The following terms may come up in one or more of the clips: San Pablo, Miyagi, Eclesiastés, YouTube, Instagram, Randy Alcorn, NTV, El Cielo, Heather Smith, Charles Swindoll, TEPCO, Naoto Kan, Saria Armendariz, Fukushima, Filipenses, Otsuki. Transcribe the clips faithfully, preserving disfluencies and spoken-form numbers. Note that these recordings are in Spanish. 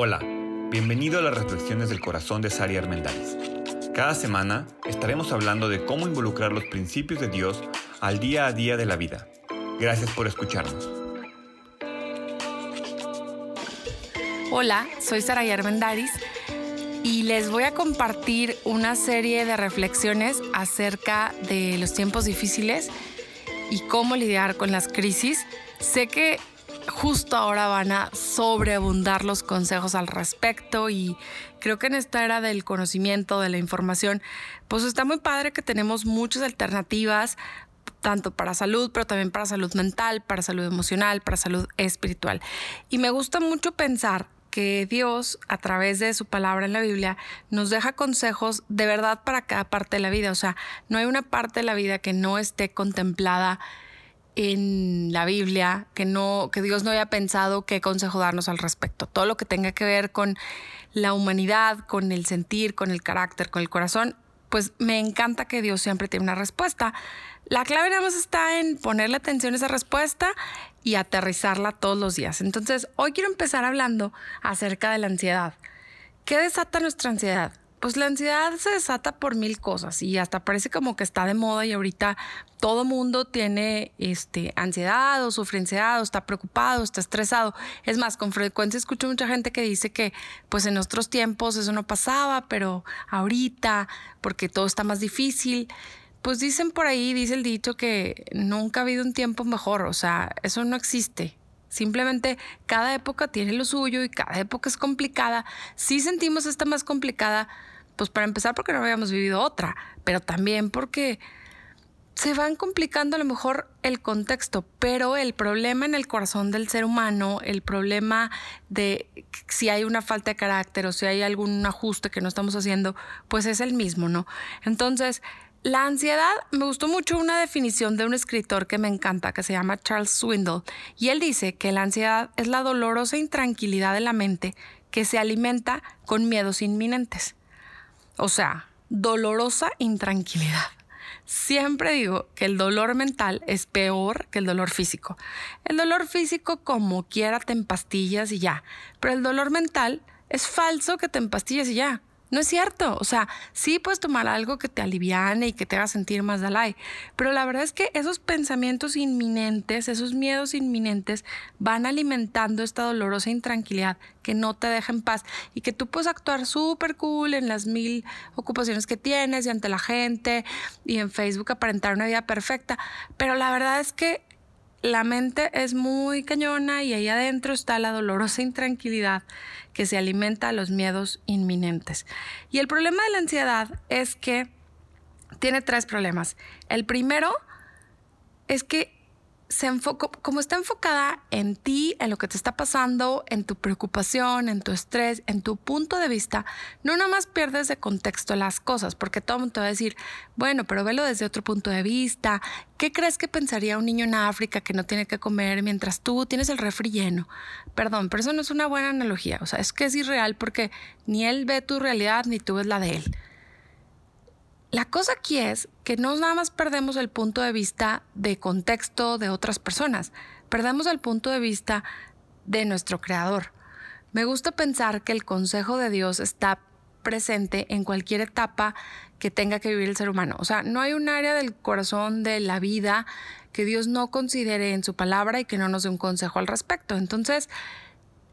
Hola, bienvenido a las Reflexiones del Corazón de Saria Armendariz. Cada semana estaremos hablando de cómo involucrar los principios de Dios al día a día de la vida. Gracias por escucharnos. Hola, soy Saria Armendariz y les voy a compartir una serie de reflexiones acerca de los tiempos difíciles y cómo lidiar con las crisis. Sé que justo ahora van a sobreabundar los consejos al respecto y creo que en esta era del conocimiento, de la información, pues está muy padre que tenemos muchas alternativas, tanto para salud, pero también para salud mental, para salud emocional, para salud espiritual. Y me gusta mucho pensar que Dios, a través de su palabra en la Biblia, nos deja consejos de verdad para cada parte de la vida. O sea, no hay una parte de la vida que no esté contemplada en la Biblia, que no, que Dios no haya pensado qué consejo darnos al respecto. Todo lo que tenga que ver con la humanidad, con el sentir, con el carácter, con el corazón, pues me encanta que Dios siempre tiene una respuesta. La clave nada más está en ponerle atención a esa respuesta y aterrizarla todos los días. Entonces, hoy quiero empezar hablando acerca de la ansiedad. ¿Qué desata nuestra ansiedad? Pues la ansiedad se desata por mil cosas y hasta parece como que está de moda y ahorita todo mundo tiene este, ansiedad o sufre ansiedad o está preocupado, está estresado. Es más, con frecuencia escucho mucha gente que dice que pues en nuestros tiempos eso no pasaba, pero ahorita, porque todo está más difícil, pues dicen por ahí, dice el dicho que nunca ha habido un tiempo mejor. O sea, eso no existe. Simplemente cada época tiene lo suyo y cada época es complicada. Sí sentimos esta más complicada, pues para empezar porque no habíamos vivido otra, pero también porque se van complicando a lo mejor el contexto, pero el problema en el corazón del ser humano, el problema de si hay una falta de carácter o si hay algún ajuste que no estamos haciendo, pues es el mismo, ¿no? Entonces, la ansiedad, me gustó mucho una definición de un escritor que me encanta, que se llama Charles Swindoll, y él dice que la ansiedad es la dolorosa intranquilidad de la mente que se alimenta con miedos inminentes. O sea, dolorosa intranquilidad. Siempre digo que el dolor mental es peor que el dolor físico. El dolor físico, como quiera, te empastillas y ya. Pero el dolor mental es falso que te empastillas y ya. No es cierto. O sea, sí puedes tomar algo que te aliviane y que te haga sentir más dalai, pero la verdad es que esos pensamientos inminentes, esos miedos inminentes van alimentando esta dolorosa intranquilidad que no te deja en paz y que tú puedes actuar súper cool en las mil ocupaciones que tienes y ante la gente y en Facebook aparentar una vida perfecta, pero la verdad es que la mente es muy cañona y ahí adentro está la dolorosa intranquilidad que se alimenta a los miedos inminentes. Y el problema de la ansiedad es que tiene tres problemas. El primero es que se enfoca, como está enfocada en ti, en lo que te está pasando, en tu preocupación, en tu estrés, en tu punto de vista, no nada más pierdes de contexto las cosas, porque todo el mundo te va a decir, bueno, pero velo desde otro punto de vista. ¿Qué crees que pensaría un niño en África que no tiene que comer mientras tú tienes el refri lleno? Perdón, pero eso no es una buena analogía. O sea, es que es irreal porque ni él ve tu realidad ni tú ves la de él. La cosa aquí es que no nada más perdemos el punto de vista de contexto de otras personas, perdemos el punto de vista de nuestro Creador. Me gusta pensar que el consejo de Dios está presente en cualquier etapa que tenga que vivir el ser humano. O sea, no hay un área del corazón de la vida que Dios no considere en su palabra y que no nos dé un consejo al respecto. Entonces,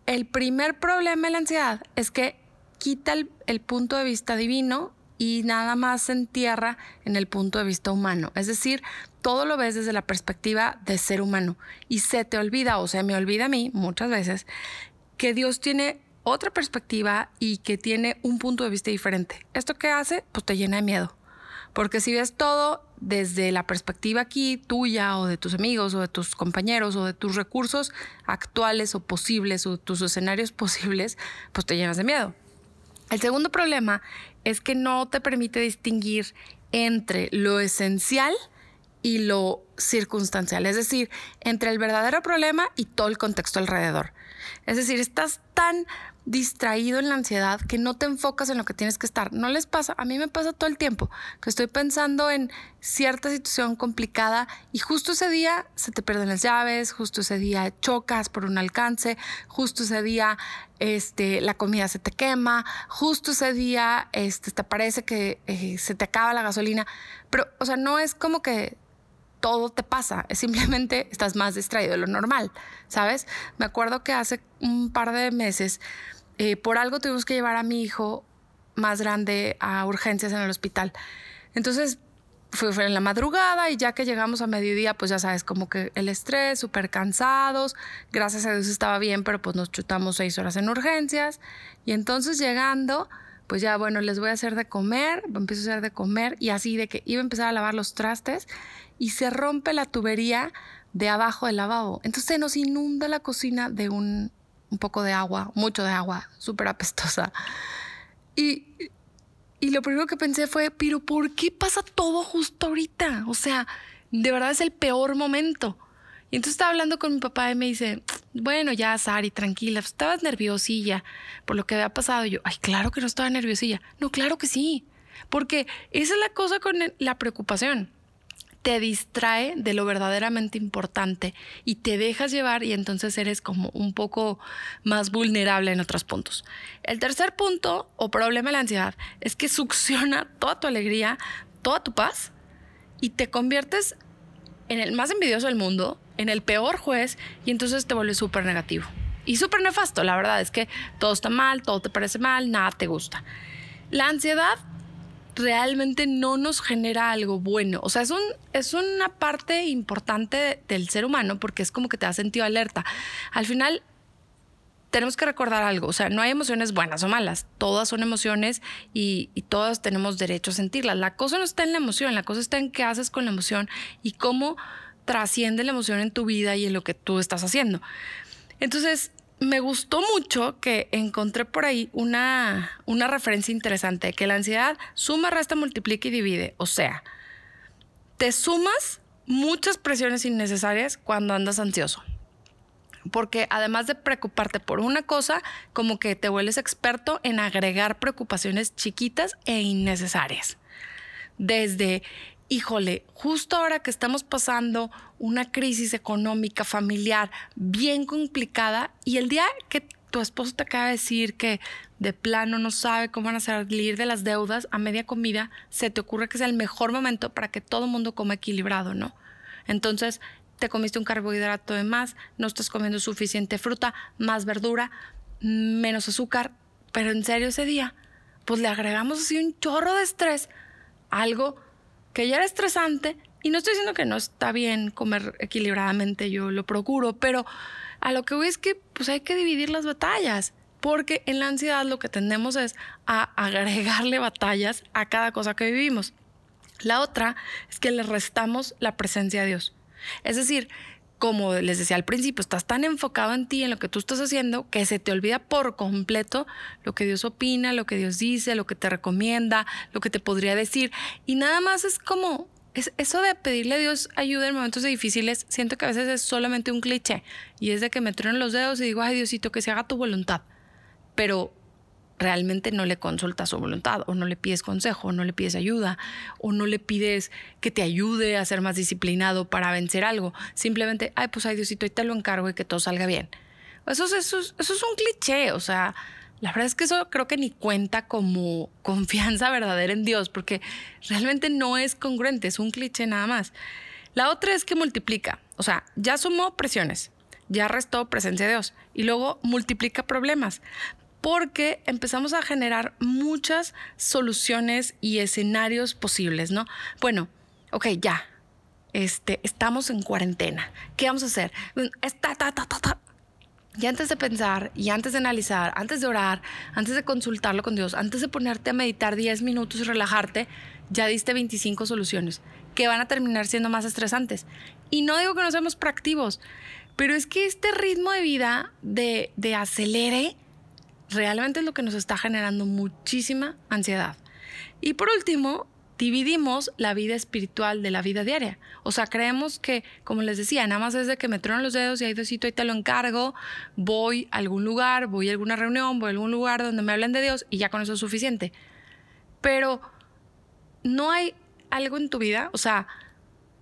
el primer problema de la ansiedad es que quita el, el punto de vista divino y nada más se entierra en el punto de vista humano. Es decir, todo lo ves desde la perspectiva de ser humano y se te olvida, o sea, me olvida a mí muchas veces, que Dios tiene otra perspectiva y que tiene un punto de vista diferente. ¿Esto qué hace? Pues te llena de miedo. Porque si ves todo desde la perspectiva aquí tuya o de tus amigos o de tus compañeros o de tus recursos actuales o posibles o tus escenarios posibles, pues te llenas de miedo. El segundo problema es que no te permite distinguir entre lo esencial y lo circunstancial, es decir, entre el verdadero problema y todo el contexto alrededor. Es decir, estás tan distraído en la ansiedad que no te enfocas en lo que tienes que estar. ¿No les pasa? A mí me pasa todo el tiempo que estoy pensando en cierta situación complicada y justo ese día se te pierden las llaves, justo ese día chocas por un alcance, justo ese día este, la comida se te quema, justo ese día este, te parece que eh, se te acaba la gasolina. Pero, o sea, no es como que todo te pasa, simplemente estás más distraído de lo normal, ¿sabes? Me acuerdo que hace un par de meses eh, por algo tuvimos que llevar a mi hijo más grande a urgencias en el hospital. Entonces fue, fue en la madrugada y ya que llegamos a mediodía, pues ya sabes, como que el estrés, súper cansados. Gracias a Dios estaba bien, pero pues nos chutamos seis horas en urgencias. Y entonces llegando, pues ya, bueno, les voy a hacer de comer, empiezo a hacer de comer y así de que iba a empezar a lavar los trastes y se rompe la tubería de abajo del lavabo. Entonces nos inunda la cocina de un, un poco de agua, mucho de agua, súper apestosa. Y, y lo primero que pensé fue, pero ¿por qué pasa todo justo ahorita? O sea, de verdad es el peor momento. Y entonces estaba hablando con mi papá y me dice, bueno, ya, Sari, tranquila, pues, estabas nerviosilla por lo que había pasado. Y yo, ay, claro que no estaba nerviosilla. No, claro que sí, porque esa es la cosa con la preocupación. Te distrae de lo verdaderamente importante y te dejas llevar y entonces eres como un poco más vulnerable en otros puntos. El tercer punto o problema de la ansiedad es que succiona toda tu alegría, toda tu paz y te conviertes en el más envidioso del mundo, en el peor juez y entonces te vuelves súper negativo y súper nefasto. La verdad es que todo está mal, todo te parece mal, nada te gusta. La ansiedad realmente no nos genera algo bueno. O sea, es, un, es una parte importante del ser humano porque es como que te da sentido alerta. Al final, tenemos que recordar algo. O sea, no hay emociones buenas o malas. Todas son emociones y, y todas tenemos derecho a sentirlas. La cosa no está en la emoción. La cosa está en qué haces con la emoción y cómo trasciende la emoción en tu vida y en lo que tú estás haciendo. Entonces, me gustó mucho que encontré por ahí una, una referencia interesante, que la ansiedad suma, resta, multiplica y divide. O sea, te sumas muchas presiones innecesarias cuando andas ansioso. Porque además de preocuparte por una cosa, como que te vuelves experto en agregar preocupaciones chiquitas e innecesarias. Desde, híjole, justo ahora que estamos pasando una crisis económica, familiar, bien complicada, y el día que tu esposo te acaba de decir que de plano no sabe cómo van a salir de las deudas a media comida, se te ocurre que es el mejor momento para que todo el mundo coma equilibrado, ¿no? Entonces, te comiste un carbohidrato de más, no estás comiendo suficiente fruta, más verdura, menos azúcar, pero en serio ese día, pues le agregamos así un chorro de estrés, algo que ya era estresante, y no estoy diciendo que no está bien comer equilibradamente, yo lo procuro, pero a lo que voy es que pues hay que dividir las batallas, porque en la ansiedad lo que tendemos es a agregarle batallas a cada cosa que vivimos. La otra es que le restamos la presencia de Dios. Es decir, como les decía al principio, estás tan enfocado en ti, en lo que tú estás haciendo, que se te olvida por completo lo que Dios opina, lo que Dios dice, lo que te recomienda, lo que te podría decir. Y nada más es como es eso de pedirle a Dios ayuda en momentos difíciles. Siento que a veces es solamente un cliché y es de que me trueno los dedos y digo, ay Diosito, que se haga tu voluntad. Pero realmente no le consultas su voluntad o no le pides consejo, o no le pides ayuda o no le pides que te ayude a ser más disciplinado para vencer algo. Simplemente, ay, pues ay Diosito, ahí te lo encargo y que todo salga bien. Eso es, eso es, eso es un cliché. O sea, la verdad es que eso creo que ni cuenta como confianza verdadera en Dios porque realmente no es congruente, es un cliché nada más. La otra es que multiplica. O sea, ya sumó presiones, ya restó presencia de Dios y luego multiplica problemas. Porque empezamos a generar muchas soluciones y escenarios posibles, ¿no? Bueno, ok, ya, este, estamos en cuarentena. ¿Qué vamos a hacer? Esta, ta, ta, ta, ta. Y antes de pensar, y antes de analizar, antes de orar, antes de consultarlo con Dios, antes de ponerte a meditar diez minutos y relajarte, ya diste veinticinco soluciones que van a terminar siendo más estresantes. Y no digo que no seamos proactivos, pero es que este ritmo de vida de, de acelere, realmente es lo que nos está generando muchísima ansiedad. Y por último, dividimos la vida espiritual de la vida diaria. O sea, creemos que, como les decía, nada más es de que me tronan los dedos y ahí Diosito, ahí te lo encargo, voy a algún lugar, voy a alguna reunión, voy a algún lugar donde me hablen de Dios y ya con eso es suficiente. Pero no hay algo en tu vida, o sea,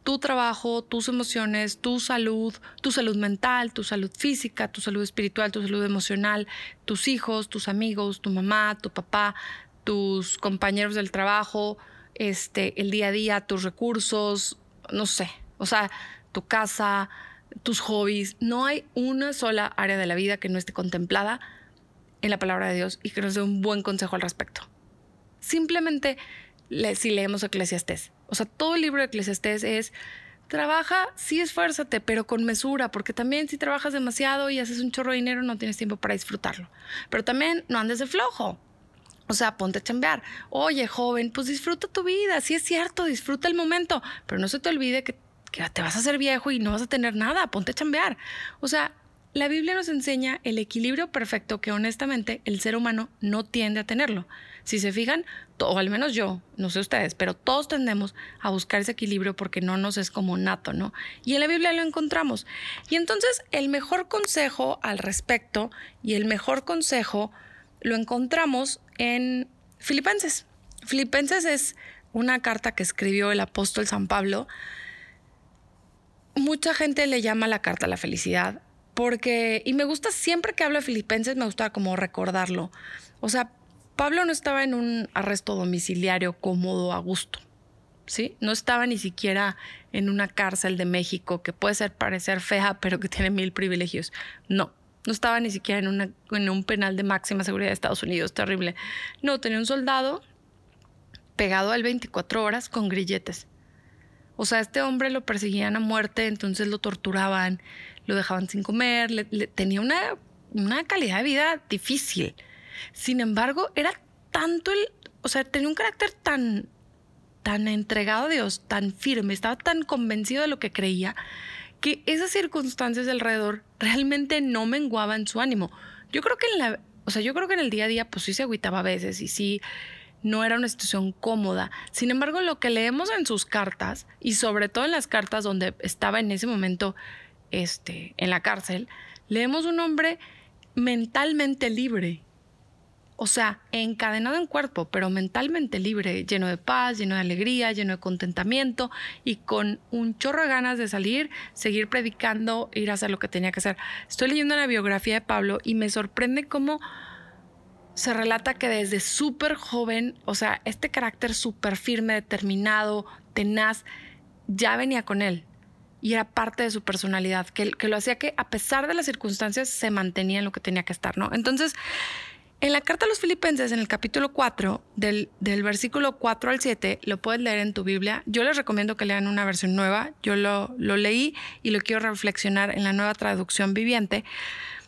tu trabajo, tus emociones, tu salud, tu salud mental, tu salud física, tu salud espiritual, tu salud emocional, tus hijos, tus amigos, tu mamá, tu papá, tus compañeros del trabajo, este, el día a día, tus recursos, no sé, o sea, tu casa, tus hobbies. No hay una sola área de la vida que no esté contemplada en la palabra de Dios y que nos dé un buen consejo al respecto. Simplemente le, si leemos Eclesiastés. O sea, todo el libro de Eclesiastés es trabaja, sí esfuérzate, pero con mesura, porque también si trabajas demasiado y haces un chorro de dinero no tienes tiempo para disfrutarlo. Pero también no andes de flojo. O sea, ponte a chambear. Oye, joven, pues disfruta tu vida. Sí es cierto, disfruta el momento. Pero no se te olvide que, que te vas a hacer viejo y no vas a tener nada. Ponte a chambear. O sea, la Biblia nos enseña el equilibrio perfecto que honestamente el ser humano no tiende a tenerlo. Si se fijan, o al menos yo, no sé ustedes, pero todos tendemos a buscar ese equilibrio porque no nos es como nato, ¿no? Y en la Biblia lo encontramos. Y entonces el mejor consejo al respecto y el mejor consejo lo encontramos en Filipenses. Filipenses es una carta que escribió el apóstol San Pablo. Mucha gente le llama la carta a la felicidad porque, y me gusta siempre que hablo de Filipenses, me gusta como recordarlo. O sea, Pablo no estaba en un arresto domiciliario cómodo a gusto, ¿sí? No estaba ni siquiera en una cárcel de México que puede ser parecer fea, pero que tiene mil privilegios. No. No estaba ni siquiera en, una, en un penal de máxima seguridad de Estados Unidos, terrible. No, tenía un soldado pegado al veinticuatro horas con grilletes. O sea, este hombre lo perseguían a muerte, entonces lo torturaban, lo dejaban sin comer, le, le, tenía una, una calidad de vida difícil. Sin embargo, era tanto el... O sea, tenía un carácter tan, tan entregado a Dios, tan firme, estaba tan convencido de lo que creía, que esas circunstancias de alrededor realmente no menguaban su ánimo. Yo creo que en la, o sea, yo creo que en el día a día pues sí se agüitaba a veces y sí no era una situación cómoda. Sin embargo, lo que leemos en sus cartas y sobre todo en las cartas donde estaba en ese momento este, en la cárcel, leemos un hombre mentalmente libre. O sea, encadenado en cuerpo, pero mentalmente libre, lleno de paz, lleno de alegría, lleno de contentamiento y con un chorro de ganas de salir, seguir predicando, ir a hacer lo que tenía que hacer. Estoy leyendo una biografía de Pablo y me sorprende cómo se relata que desde súper joven, o sea, este carácter súper firme, determinado, tenaz, ya venía con él y era parte de su personalidad, que, que lo hacía que a pesar de las circunstancias se mantenía en lo que tenía que estar, ¿no? Entonces... En la carta a los Filipenses, en el capítulo cuatro, del, del versículo cuatro al siete, lo puedes leer en tu Biblia. Yo les recomiendo que lean una versión nueva. Yo lo, lo leí y lo quiero reflexionar en la nueva traducción viviente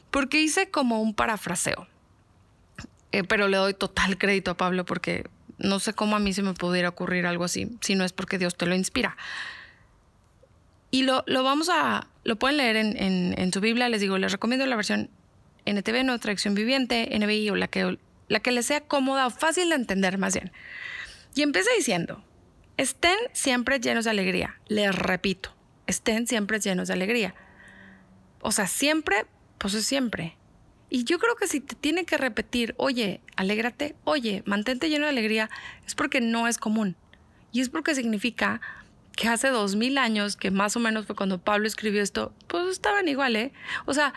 porque hice como un parafraseo. Eh, pero le doy total crédito a Pablo porque no sé cómo a mí se me pudiera ocurrir algo así, si no es porque Dios te lo inspira. Y lo, lo vamos a... Lo pueden leer en, en, en su Biblia. Les digo, les recomiendo la versión N T V, Nueva Traducción Viviente, N B I o la que, la que les sea cómoda o fácil de entender más bien. Y empieza diciendo, estén siempre llenos de alegría. Les repito, estén siempre llenos de alegría. O sea, siempre, pues es siempre. Y yo creo que si te tiene que repetir, oye, alégrate, oye, mantente lleno de alegría, es porque no es común. Y es porque significa que hace dos mil años, que más o menos fue cuando Pablo escribió esto, pues estaban igual, ¿eh? O sea,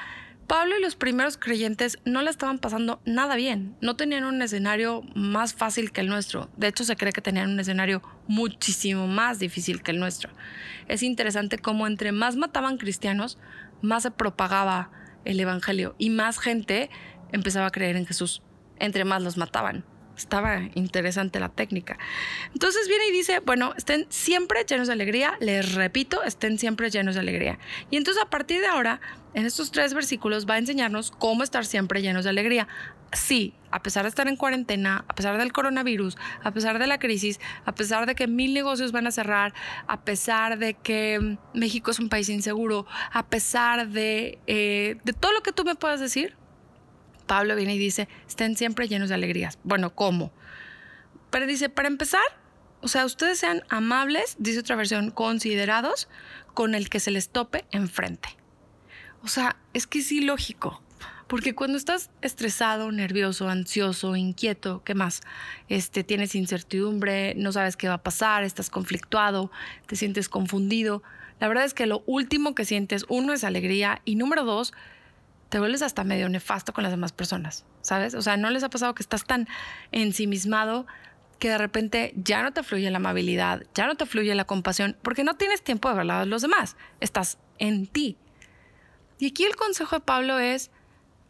Pablo y los primeros creyentes no la estaban pasando nada bien. No tenían un escenario más fácil que el nuestro. De hecho, se cree que tenían un escenario muchísimo más difícil que el nuestro. Es interesante cómo entre más mataban cristianos, más se propagaba el evangelio y más gente empezaba a creer en Jesús. Entre más los mataban. Estaba interesante la técnica. Entonces viene y dice, bueno, estén siempre llenos de alegría. Les repito, estén siempre llenos de alegría. Y entonces a partir de ahora, en estos tres versículos va a enseñarnos cómo estar siempre llenos de alegría. Sí, a pesar de estar en cuarentena, a pesar del coronavirus, a pesar de la crisis, a pesar de que mil negocios van a cerrar, a pesar de que México es un país inseguro, a pesar de, eh, de todo lo que tú me puedas decir, Pablo viene y dice, estén siempre llenos de alegrías. Bueno, ¿cómo? Pero dice, para empezar, O sea, ustedes sean amables, dice otra versión, considerados con el que se les tope enfrente. O sea, es que es ilógico, porque cuando estás estresado, nervioso, ansioso, inquieto, ¿qué más? Este, tienes incertidumbre, no sabes qué va a pasar, estás conflictuado, te sientes confundido. La verdad es que lo último que sientes, uno, es alegría y número dos, te vuelves hasta medio nefasto con las demás personas, ¿sabes? O sea, ¿no les ha pasado que estás tan ensimismado que de repente ya no te fluye la amabilidad, ya no te fluye la compasión, porque no tienes tiempo de ver a los demás, estás en ti? Y aquí el consejo de Pablo es,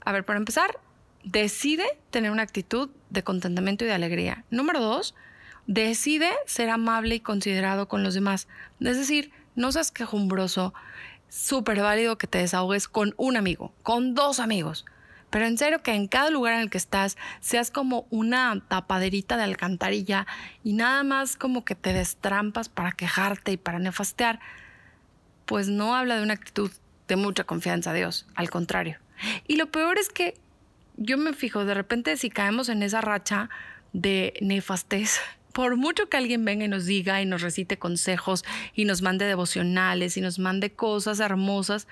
a ver, para empezar, decide tener una actitud de contentamiento y de alegría. Número dos, decide ser amable y considerado con los demás. Es decir, no seas quejumbroso. Súper válido que te desahogues con un amigo, con dos amigos. Pero en serio que en cada lugar en el que estás seas como una tapaderita de alcantarilla y nada más como que te des trampas para quejarte y para nefastear, pues no habla de una actitud de mucha confianza a Dios, al contrario. Y lo peor es que yo me fijo, de repente si caemos en esa racha de nefastez, por mucho que alguien venga y nos diga y nos recite consejos y nos mande devocionales y nos mande cosas hermosas,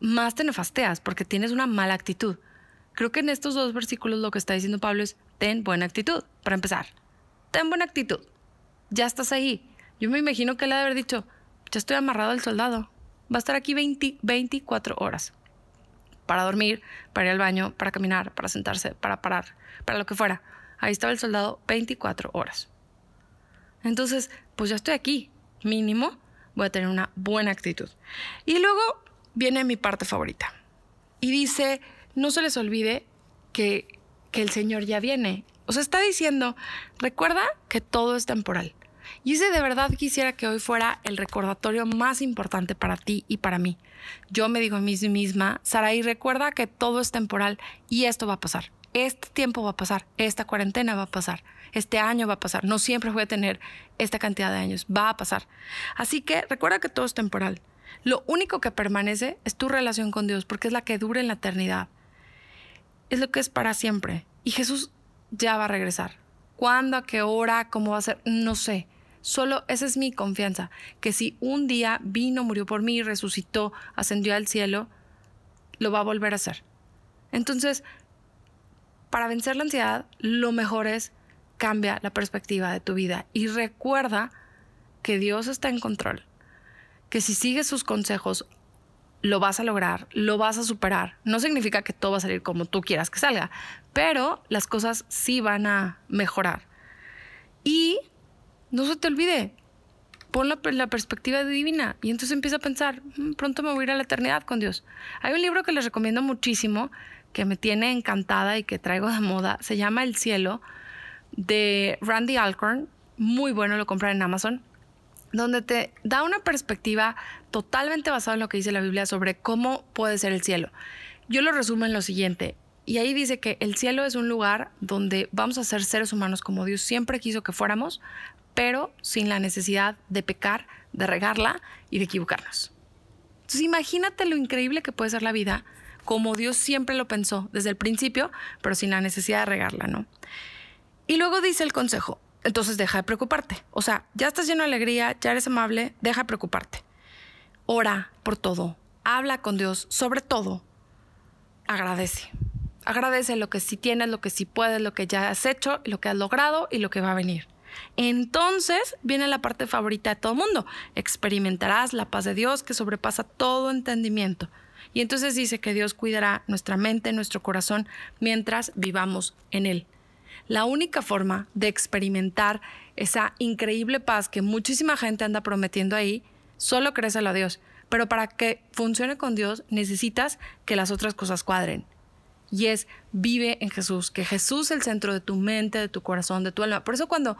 más te nefasteas porque tienes una mala actitud. Creo que en estos dos versículos lo que está diciendo Pablo es ten buena actitud. Para empezar, ten buena actitud. Ya estás ahí. Yo me imagino que él ha de haber dicho, ya estoy amarrado al soldado. Va a estar aquí veinte, veinticuatro horas para dormir, para ir al baño, para caminar, para sentarse, para parar, para lo que fuera. Ahí estaba el soldado veinticuatro horas. Entonces, pues ya estoy aquí. Mínimo, voy a tener una buena actitud. Y luego viene mi parte favorita. Y dice, no se les olvide que, que el Señor ya viene. O sea, está diciendo, recuerda que todo es temporal. Y ese de verdad quisiera que hoy fuera el recordatorio más importante para ti y para mí. Yo me digo a mí misma, Sarai, recuerda que todo es temporal y esto va a pasar. Este tiempo va a pasar, esta cuarentena va a pasar, este año va a pasar. No siempre voy a tener esta cantidad de años, va a pasar. Así que recuerda que todo es temporal. Lo único que permanece es tu relación con Dios, porque es la que dura en la eternidad. Es lo que es para siempre. Y Jesús ya va a regresar. ¿Cuándo? ¿A qué hora? ¿Cómo va a ser? No sé. Solo esa es mi confianza, que si un día vino, murió por mí, resucitó, ascendió al cielo, lo va a volver a hacer. Entonces, para vencer la ansiedad, lo mejor es cambia la perspectiva de tu vida y recuerda que Dios está en control, que si sigues sus consejos, lo vas a lograr, lo vas a superar. No significa que todo va a salir como tú quieras que salga, pero las cosas sí van a mejorar. Y no se te olvide, pon la, la perspectiva divina y entonces empieza a pensar, pronto me voy a ir a la eternidad con Dios. Hay un libro que les recomiendo muchísimo, que me tiene encantada y que traigo de moda, se llama El Cielo, de Randy Alcorn, muy bueno, lo compran en Amazon, donde te da una perspectiva totalmente basada en lo que dice la Biblia sobre cómo puede ser el cielo. Yo lo resumo en lo siguiente, y ahí dice que el cielo es un lugar donde vamos a ser seres humanos como Dios siempre quiso que fuéramos, pero sin la necesidad de pecar, de regarla y de equivocarnos. Entonces imagínate lo increíble que puede ser la vida como Dios siempre lo pensó desde el principio, pero sin la necesidad de regarla, ¿no? Y luego dice el consejo, entonces deja de preocuparte. O sea, ya estás lleno de alegría, ya eres amable, deja de preocuparte. Ora por todo, habla con Dios, sobre todo, agradece. Agradece lo que sí tienes, lo que sí puedes, lo que ya has hecho, lo que has logrado y lo que va a venir. Entonces viene la parte favorita de todo mundo. Experimentarás la paz de Dios que sobrepasa todo entendimiento. Y entonces dice que Dios cuidará nuestra mente, nuestro corazón, mientras vivamos en Él. La única forma de experimentar esa increíble paz que muchísima gente anda prometiendo ahí, solo créeselo a Dios. Pero para que funcione con Dios, necesitas que las otras cosas cuadren. Y es, vive en Jesús, que Jesús es el centro de tu mente, de tu corazón, de tu alma. Por eso cuando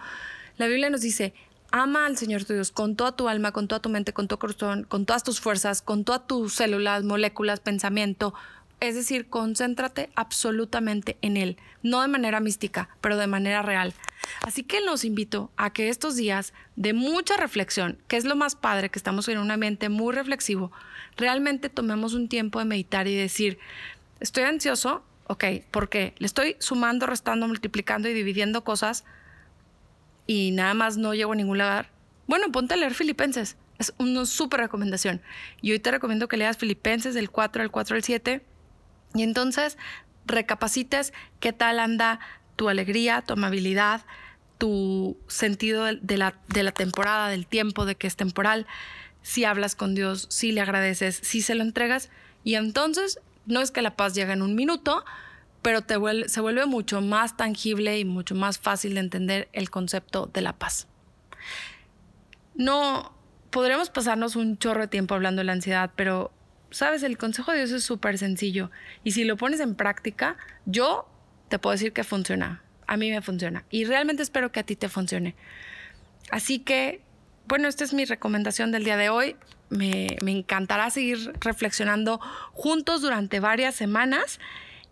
la Biblia nos dice, ama al Señor tu Dios con toda tu alma, con toda tu mente, con todo corazón, con todas tus fuerzas, con todas tus células, moléculas, pensamiento. Es decir, concéntrate absolutamente en Él. No de manera mística, pero de manera real. Así que los invito a que estos días de mucha reflexión, que es lo más padre, que estamos en un ambiente muy reflexivo, realmente tomemos un tiempo de meditar y decir, estoy ansioso, ok, porque le estoy sumando, restando, multiplicando y dividiendo cosas y nada más no llego a ningún lugar, bueno, ponte a leer Filipenses. Es una súper recomendación. Y hoy te recomiendo que leas Filipenses del cuatro al cuatro al siete. Y entonces recapacites qué tal anda tu alegría, tu amabilidad, tu sentido de la, de la temporada, del tiempo, de que es temporal. Si hablas con Dios, si le agradeces, si se lo entregas. Y entonces no es que la paz llegue en un minuto, pero te vuelve, se vuelve mucho más tangible y mucho más fácil de entender el concepto de la paz. No podríamos pasarnos un chorro de tiempo hablando de la ansiedad, pero sabes, el consejo de Dios es súper sencillo y si lo pones en práctica, yo te puedo decir que funciona. A mí me funciona y realmente espero que a ti te funcione. Así que, bueno, esta es mi recomendación del día de hoy. Me, me encantará seguir reflexionando juntos durante varias semanas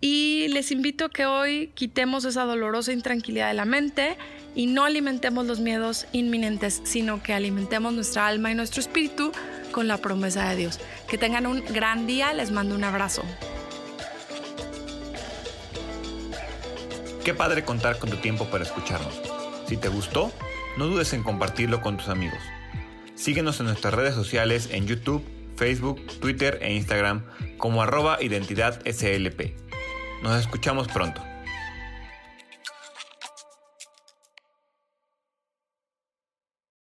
y les invito a que hoy quitemos esa dolorosa intranquilidad de la mente y no alimentemos los miedos inminentes, sino que alimentemos nuestra alma y nuestro espíritu con la promesa de Dios. Que tengan un gran día. Les mando un abrazo. Qué padre contar con tu tiempo para escucharnos. Si te gustó, no dudes en compartirlo con tus amigos. Síguenos en nuestras redes sociales en YouTube, Facebook, Twitter e Instagram como arroba identidad S L P. Nos escuchamos pronto.